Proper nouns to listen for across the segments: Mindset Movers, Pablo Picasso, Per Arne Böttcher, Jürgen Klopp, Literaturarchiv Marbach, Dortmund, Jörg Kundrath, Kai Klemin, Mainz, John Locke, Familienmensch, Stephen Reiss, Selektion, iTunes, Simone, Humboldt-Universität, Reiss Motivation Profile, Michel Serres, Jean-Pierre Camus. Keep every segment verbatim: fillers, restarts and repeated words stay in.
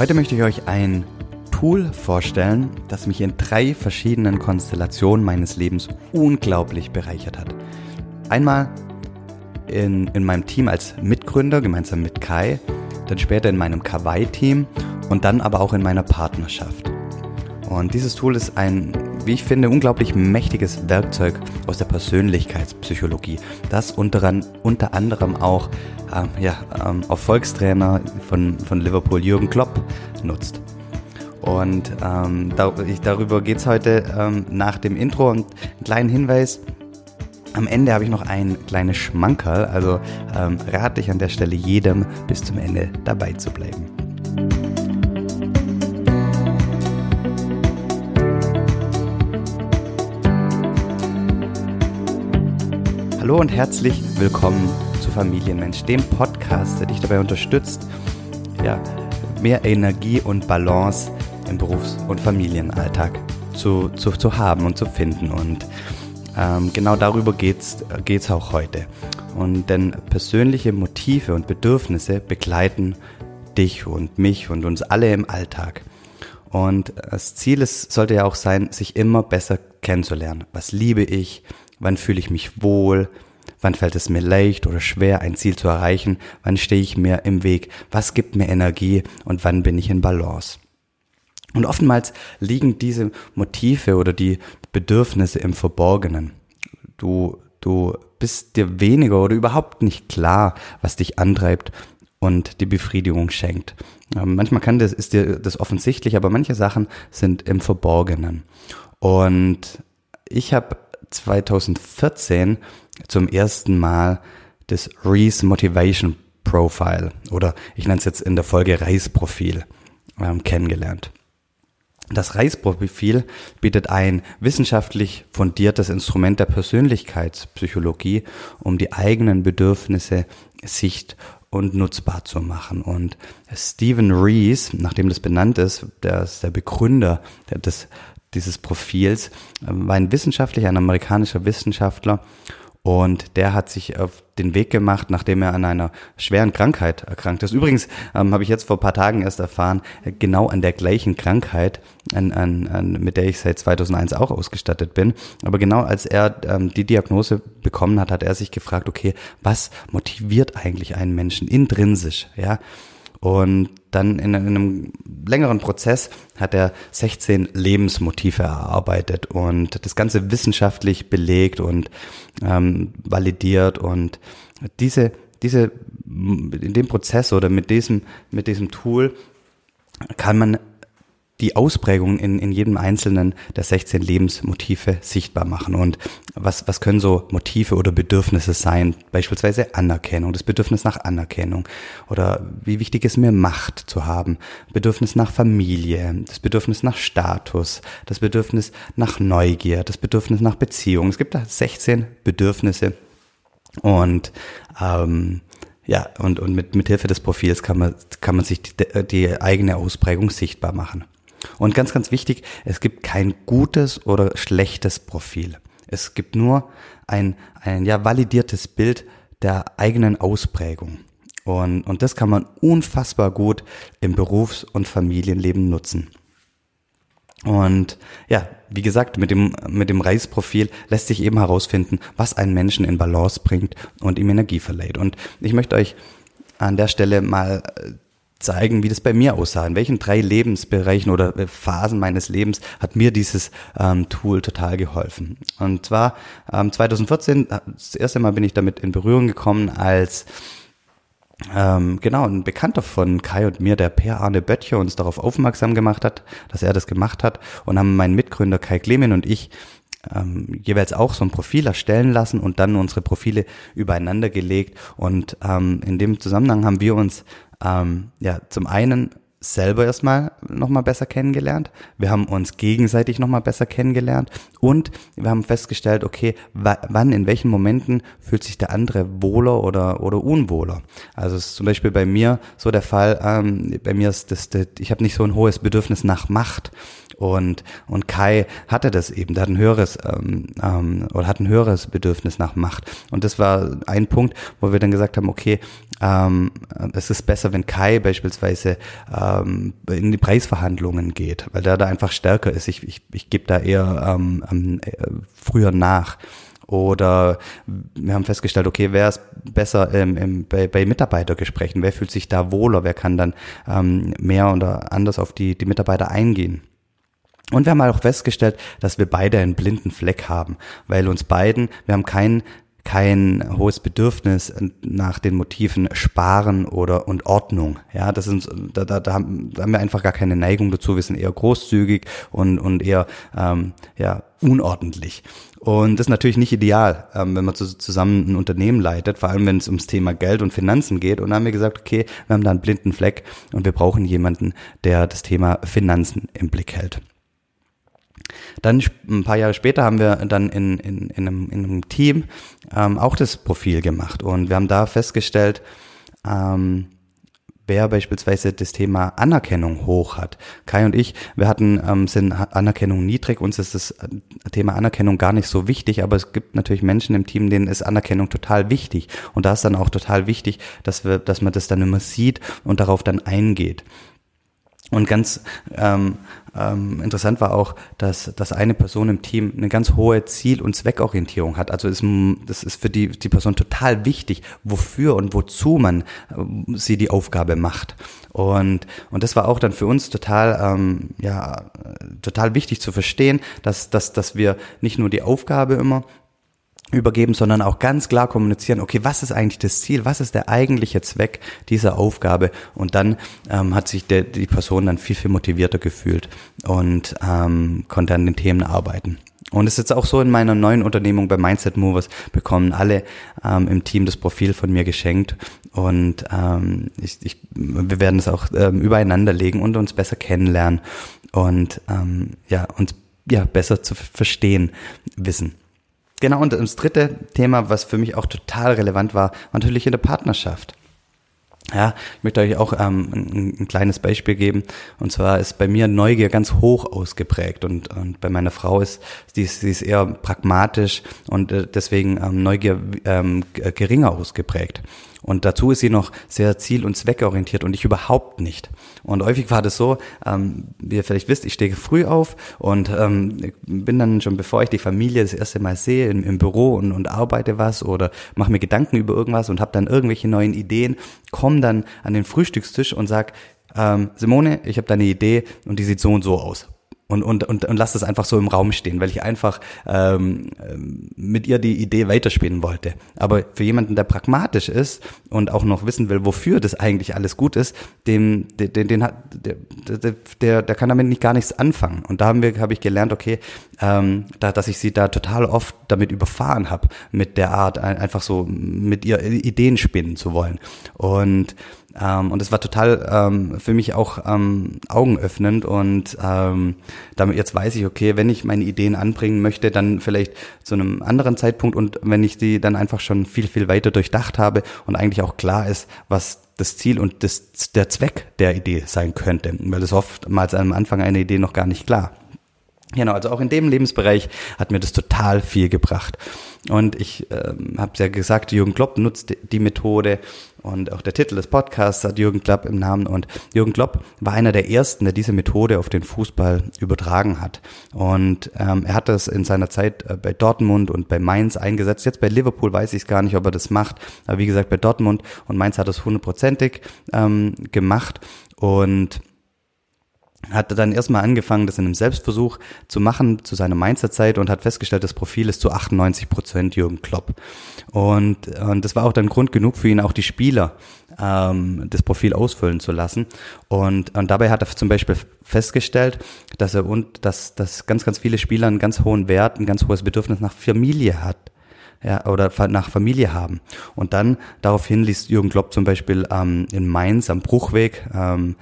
Heute möchte ich euch ein Tool vorstellen, das mich in drei verschiedenen Konstellationen meines Lebens unglaublich bereichert hat. Einmal in, in meinem Team als Mitgründer, gemeinsam mit Kai, dann später in meinem Kawaii-Team und dann aber auch in meiner Partnerschaft. Und dieses Tool ist ein, wie ich finde, unglaublich mächtiges Werkzeug aus der Persönlichkeitspsychologie, das unter, unter anderem auch ähm, ja, ähm, Erfolgstrainer von, von Liverpool Jürgen Klopp nutzt. Und ähm, dar- ich, darüber geht es heute ähm, nach dem Intro. Und einen kleinen Hinweis, am Ende habe ich noch ein kleines Schmankerl, also ähm, rate ich an der Stelle jedem, bis zum Ende dabei zu bleiben. Hallo und herzlich willkommen zu Familienmensch, dem Podcast, der dich dabei unterstützt, ja, mehr Energie und Balance im Berufs- und Familienalltag zu, zu, zu haben und zu finden. Und ähm, genau darüber geht's, geht's auch heute. Und denn persönliche Motive und Bedürfnisse begleiten dich und mich und uns alle im Alltag. Und das Ziel ist, sollte ja auch sein, sich immer besser kennenzulernen. Was liebe ich? Wann fühle ich mich wohl? Wann fällt es mir leicht oder schwer, ein Ziel zu erreichen? Wann stehe ich mir im Weg? Was gibt mir Energie und wann bin ich in Balance? Und oftmals liegen diese Motive oder die Bedürfnisse im Verborgenen. Du, du bist dir weniger oder überhaupt nicht klar, was dich antreibt und die Befriedigung schenkt. Manchmal kann das, ist dir das offensichtlich, aber manche Sachen sind im Verborgenen. Und ich habe zwanzig vierzehn zum ersten Mal das Reiss Motivation Profile oder ich nenne es jetzt in der Folge Reiss Profil ähm, kennengelernt. Das Reiss Profil bietet ein wissenschaftlich fundiertes Instrument der Persönlichkeitspsychologie, um die eigenen Bedürfnisse sicht- und nutzbar zu machen. Und Stephen Reiss, nachdem das benannt ist, der ist der Begründer des dieses Profils, war ein wissenschaftlicher, ein amerikanischer Wissenschaftler, und der hat sich auf den Weg gemacht, nachdem er an einer schweren Krankheit erkrankt ist. Übrigens ähm, habe ich jetzt vor ein paar Tagen erst erfahren, genau an der gleichen Krankheit, an, an, an, mit der ich seit zweitausendeins auch ausgestattet bin. Aber genau als er ähm, die Diagnose bekommen hat, hat er sich gefragt, okay, was motiviert eigentlich einen Menschen intrinsisch, ja? Und dann in einem längeren Prozess hat er sechzehn Lebensmotive erarbeitet und das Ganze wissenschaftlich belegt und ähm, validiert. Und diese, diese, in dem Prozess oder mit diesem, mit diesem Tool kann man die Ausprägung in, in jedem einzelnen der sechzehn Lebensmotive sichtbar machen. Und was, was können so Motive oder Bedürfnisse sein? Beispielsweise Anerkennung, das Bedürfnis nach Anerkennung. Oder wie wichtig ist mir Macht zu haben? Bedürfnis nach Familie, das Bedürfnis nach Status, das Bedürfnis nach Neugier, das Bedürfnis nach Beziehung. Es gibt da sechzehn Bedürfnisse. Und, ähm, ja, und, und mit, mit Hilfe des Profils kann man, kann man sich die, die eigene Ausprägung sichtbar machen. Und ganz, ganz wichtig, es gibt kein gutes oder schlechtes Profil. Es gibt nur ein, ein ja, validiertes Bild der eigenen Ausprägung. Und, und das kann man unfassbar gut im Berufs- und Familienleben nutzen. Und ja, wie gesagt, mit dem, mit dem Reiss-Profil lässt sich eben herausfinden, was einen Menschen in Balance bringt und ihm Energie verleiht. Und ich möchte euch an der Stelle mal zeigen, wie das bei mir aussah. In welchen drei Lebensbereichen oder Phasen meines Lebens hat mir dieses ähm, Tool total geholfen. Und zwar ähm, zwanzig vierzehn, das erste Mal bin ich damit in Berührung gekommen, als ähm, genau ein Bekannter von Kai und mir, der Per Arne Böttcher, uns darauf aufmerksam gemacht hat, dass er das gemacht hat, und haben mein Mitgründer Kai Klemin und ich ähm, jeweils auch so ein Profil erstellen lassen und dann unsere Profile übereinander gelegt. Und ähm, in dem Zusammenhang haben wir uns Ähm, ja, zum einen selber erstmal nochmal besser kennengelernt. Wir haben uns gegenseitig nochmal besser kennengelernt und wir haben festgestellt, okay, w- wann, in welchen Momenten fühlt sich der andere wohler oder oder unwohler. Also es ist zum Beispiel bei mir so der Fall, ähm, bei mir ist das, das ich habe nicht so ein hohes Bedürfnis nach Macht. Und, und Kai hatte das eben, der hat ein höheres, ähm, ähm, oder hat ein höheres Bedürfnis nach Macht. Und das war ein Punkt, wo wir dann gesagt haben, okay, Ähm, es ist besser, wenn Kai beispielsweise ähm, in die Preisverhandlungen geht, weil der da einfach stärker ist. Ich, ich, ich gebe da eher ähm, äh, früher nach. Oder wir haben festgestellt, okay, wer ist besser ähm, im, bei, bei Mitarbeitergesprächen? Wer fühlt sich da wohler? Wer kann dann ähm, mehr oder anders auf die, die Mitarbeiter eingehen? Und wir haben halt auch festgestellt, dass wir beide einen blinden Fleck haben, weil uns beiden, wir haben kein, kein hohes Bedürfnis nach den Motiven Sparen oder und Ordnung. Ja, das ist, da, da, da haben wir einfach gar keine Neigung dazu. Wir sind eher großzügig und, und eher ähm, ja, unordentlich. Und das ist natürlich nicht ideal, ähm, wenn man zu, zusammen ein Unternehmen leitet, vor allem wenn es ums Thema Geld und Finanzen geht. Und dann haben wir gesagt, okay, wir haben da einen blinden Fleck und wir brauchen jemanden, der das Thema Finanzen im Blick hält. Dann ein paar Jahre später haben wir dann in, in, in, einem, in einem Team ähm, auch das Profil gemacht und wir haben da festgestellt, ähm, wer beispielsweise das Thema Anerkennung hoch hat. Kai und ich, wir hatten ähm, sind Anerkennung niedrig, uns ist das Thema Anerkennung gar nicht so wichtig, aber es gibt natürlich Menschen im Team, denen ist Anerkennung total wichtig und da ist dann auch total wichtig, dass wir, dass man das dann immer sieht und darauf dann eingeht. Und ganz ähm, ähm, interessant war auch, dass, dass eine Person im Team eine ganz hohe Ziel- und Zweckorientierung hat. Also ist, das ist für die, die Person total wichtig, wofür und wozu man äh, sie die Aufgabe macht. Und, und das war auch dann für uns total, ähm, ja, total wichtig zu verstehen, dass, dass, dass wir nicht nur die Aufgabe immer übergeben, sondern auch ganz klar kommunizieren, okay, was ist eigentlich das Ziel, was ist der eigentliche Zweck dieser Aufgabe, und dann ähm, hat sich der, die Person dann viel, viel motivierter gefühlt und ähm, konnte an den Themen arbeiten. Und es ist jetzt auch so in meiner neuen Unternehmung bei Mindset Movers, bekommen alle ähm, im Team das Profil von mir geschenkt und ähm, ich, ich, wir werden es auch ähm, übereinander legen und uns besser kennenlernen und ähm, ja, uns ja, besser zu verstehen wissen. Genau, und das dritte Thema, was für mich auch total relevant war, war natürlich in der Partnerschaft. Ja, ich möchte euch auch ähm, ein, ein kleines Beispiel geben. Und zwar ist bei mir Neugier ganz hoch ausgeprägt und, und bei meiner Frau ist sie ist, ist eher pragmatisch und äh, deswegen ähm, Neugier ähm, g- geringer ausgeprägt. Und dazu ist sie noch sehr ziel- und zweckorientiert und ich überhaupt nicht. Und häufig war das so, ähm, wie ihr vielleicht wisst, ich stehe früh auf und ähm, bin dann schon, bevor ich die Familie das erste Mal sehe, im, im Büro und, und arbeite was oder mache mir Gedanken über irgendwas und habe dann irgendwelche neuen Ideen, komme dann an den Frühstückstisch und sag, ähm, Simone, ich habe da eine Idee und die sieht so und so aus. Und, und, und, und lass das einfach so im Raum stehen, weil ich einfach ähm, mit ihr die Idee weiterspielen wollte. Aber für jemanden, der pragmatisch ist und auch noch wissen will, wofür das eigentlich alles gut ist, dem, den, den, den hat, der, der, der kann damit nicht gar nichts anfangen. Und da haben wir, habe ich gelernt, okay, ähm, da, dass ich sie da total oft damit überfahren habe, mit der Art, einfach so mit ihr Ideen spinnen zu wollen. Und Ähm, und es war total ähm, für mich auch ähm, augenöffnend und ähm, damit jetzt weiß ich, okay, wenn ich meine Ideen anbringen möchte, dann vielleicht zu einem anderen Zeitpunkt und wenn ich die dann einfach schon viel, viel weiter durchdacht habe und eigentlich auch klar ist, was das Ziel und das, der Zweck der Idee sein könnte, weil das oftmals am Anfang eine Idee noch gar nicht klar. Genau, also auch in dem Lebensbereich hat mir das total viel gebracht. Und ich ähm, habe ja gesagt, Jürgen Klopp nutzt die Methode und auch der Titel des Podcasts hat Jürgen Klopp im Namen. Und Jürgen Klopp war einer der Ersten, der diese Methode auf den Fußball übertragen hat. Und ähm, er hat das in seiner Zeit äh, bei Dortmund und bei Mainz eingesetzt. Jetzt bei Liverpool weiß ich es gar nicht, ob er das macht. Aber wie gesagt, bei Dortmund und Mainz hat er es hundertprozentig ähm, gemacht. Und hat dann erstmal angefangen, das in einem Selbstversuch zu machen, zu seiner Mainzer Zeit, und hat festgestellt, das Profil ist zu achtundneunzig Prozent Jürgen Klopp. Und, und das war auch dann Grund genug für ihn, auch die Spieler ähm, das Profil ausfüllen zu lassen. Und, und dabei hat er zum Beispiel festgestellt, dass er und dass, dass ganz, ganz viele Spieler einen ganz hohen Wert, ein ganz hohes Bedürfnis nach Familie hat. Ja, oder nach Familie haben. Und dann daraufhin ließ Jürgen Klopp zum Beispiel ähm, in Mainz am Bruchweg ähm,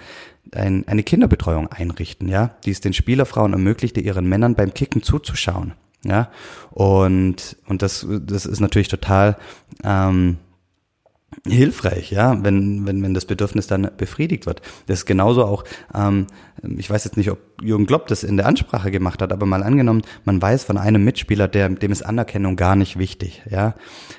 ein, eine Kinderbetreuung einrichten, ja, die es den Spielerfrauen ermöglichte, ihren Männern beim Kicken zuzuschauen, ja. Und und das das ist natürlich total ähm, hilfreich, ja, wenn, wenn, wenn das Bedürfnis dann befriedigt wird. Das ist genauso auch, ähm, ich weiß jetzt nicht, ob Jürgen Klopp das in der Ansprache gemacht hat, aber mal angenommen, man weiß von einem Mitspieler, der, dem ist Anerkennung gar nicht wichtig, ja.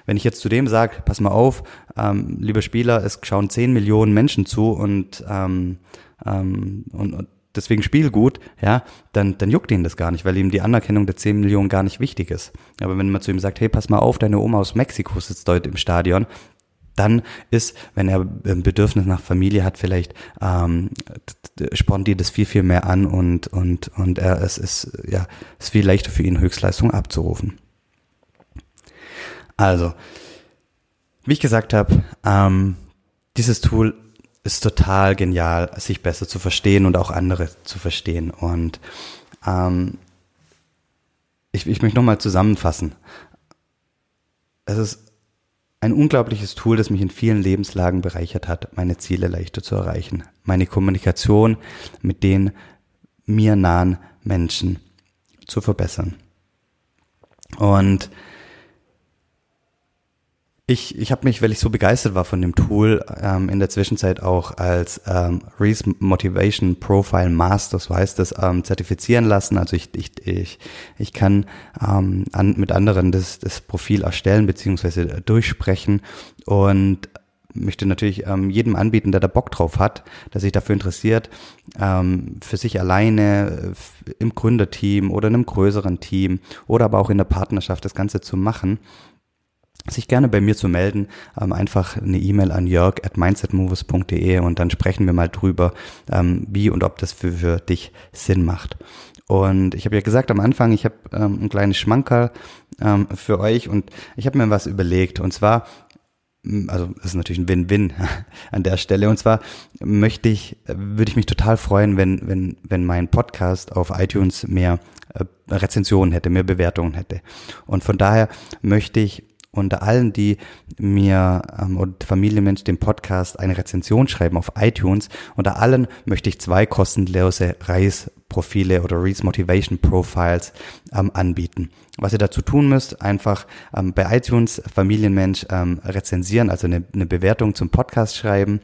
Wenn ich jetzt zu dem sage, pass mal auf, ähm, lieber Spieler, es schauen zehn Millionen Menschen zu und, ähm, ähm, und, und deswegen spiel gut, ja, dann, dann juckt ihn das gar nicht, weil ihm die Anerkennung der zehn Millionen gar nicht wichtig ist. Aber wenn man zu ihm sagt, hey, pass mal auf, deine Oma aus Mexiko sitzt heute im Stadion, dann ist, wenn er ein Bedürfnis nach Familie hat, vielleicht ähm, spornt die das viel, viel mehr an und, und, und er, es ist, ja, ist viel leichter für ihn, Höchstleistungen abzurufen. Also, wie ich gesagt habe, ähm, dieses Tool ist total genial, sich besser zu verstehen und auch andere zu verstehen. Und ähm, ich, ich möchte nochmal zusammenfassen. Es ist ein unglaubliches Tool, das mich in vielen Lebenslagen bereichert hat, meine Ziele leichter zu erreichen. Meine Kommunikation mit den mir nahen Menschen zu verbessern. Und ich, ich habe mich, weil ich so begeistert war von dem Tool, ähm, in der Zwischenzeit auch als ähm, Reiss Motivation Profile Masters, so heißt das, ähm, zertifizieren lassen. Also ich, ich, ich, ich kann ähm, an, mit anderen das, das Profil erstellen beziehungsweise durchsprechen und möchte natürlich ähm, jedem anbieten, der da Bock drauf hat, der sich dafür interessiert, ähm, für sich alleine, im Gründerteam oder in einem größeren Team oder aber auch in der Partnerschaft das Ganze zu machen, sich gerne bei mir zu melden, einfach eine E-Mail an jörg at mindset movers punkt de und dann sprechen wir mal drüber, wie und ob das für, für dich Sinn macht. Und ich habe ja gesagt am Anfang, ich habe ein kleines Schmankerl für euch und ich habe mir was überlegt und zwar, also das ist natürlich ein Win-Win an der Stelle und zwar möchte ich, würde ich mich total freuen, wenn, wenn, wenn mein Podcast auf iTunes mehr Rezensionen hätte, mehr Bewertungen hätte und von daher möchte ich unter allen, die mir ähm, und Familienmensch dem Podcast eine Rezension schreiben auf iTunes, unter allen möchte ich zwei kostenlose Reiss-Profile oder Reiss Motivation Profiles ähm, anbieten. Was ihr dazu tun müsst, einfach ähm, bei iTunes Familienmensch ähm, rezensieren, also eine, eine Bewertung zum Podcast schreiben,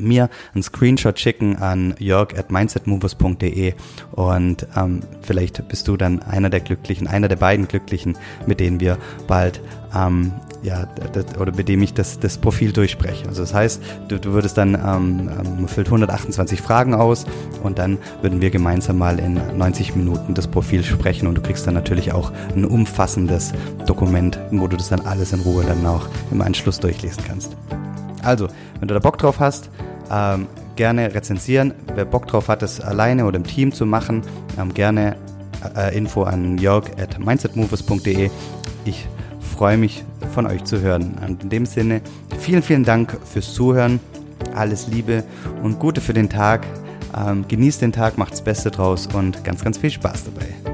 mir einen Screenshot schicken an jörg at mindset movers punkt de und ähm, vielleicht bist du dann einer der Glücklichen, einer der beiden Glücklichen, mit denen wir bald, ähm, ja, das, oder mit dem ich das, das Profil durchspreche. Also das heißt, du, du würdest dann, ähm, man füllt hundertachtundzwanzig Fragen aus und dann würden wir gemeinsam mal in neunzig Minuten das Profil sprechen und du kriegst dann natürlich auch ein umfassendes Dokument, wo du das dann alles in Ruhe dann auch im Anschluss durchlesen kannst. Also, wenn du da Bock drauf hast, ähm, gerne rezensieren. Wer Bock drauf hat, das alleine oder im Team zu machen, ähm, gerne äh, info an jörg at mindset movers punkt de. Ich freue mich, von euch zu hören. Und in dem Sinne, vielen, vielen Dank fürs Zuhören. Alles Liebe und Gute für den Tag. Ähm, genießt den Tag, macht's Beste draus und ganz, ganz viel Spaß dabei.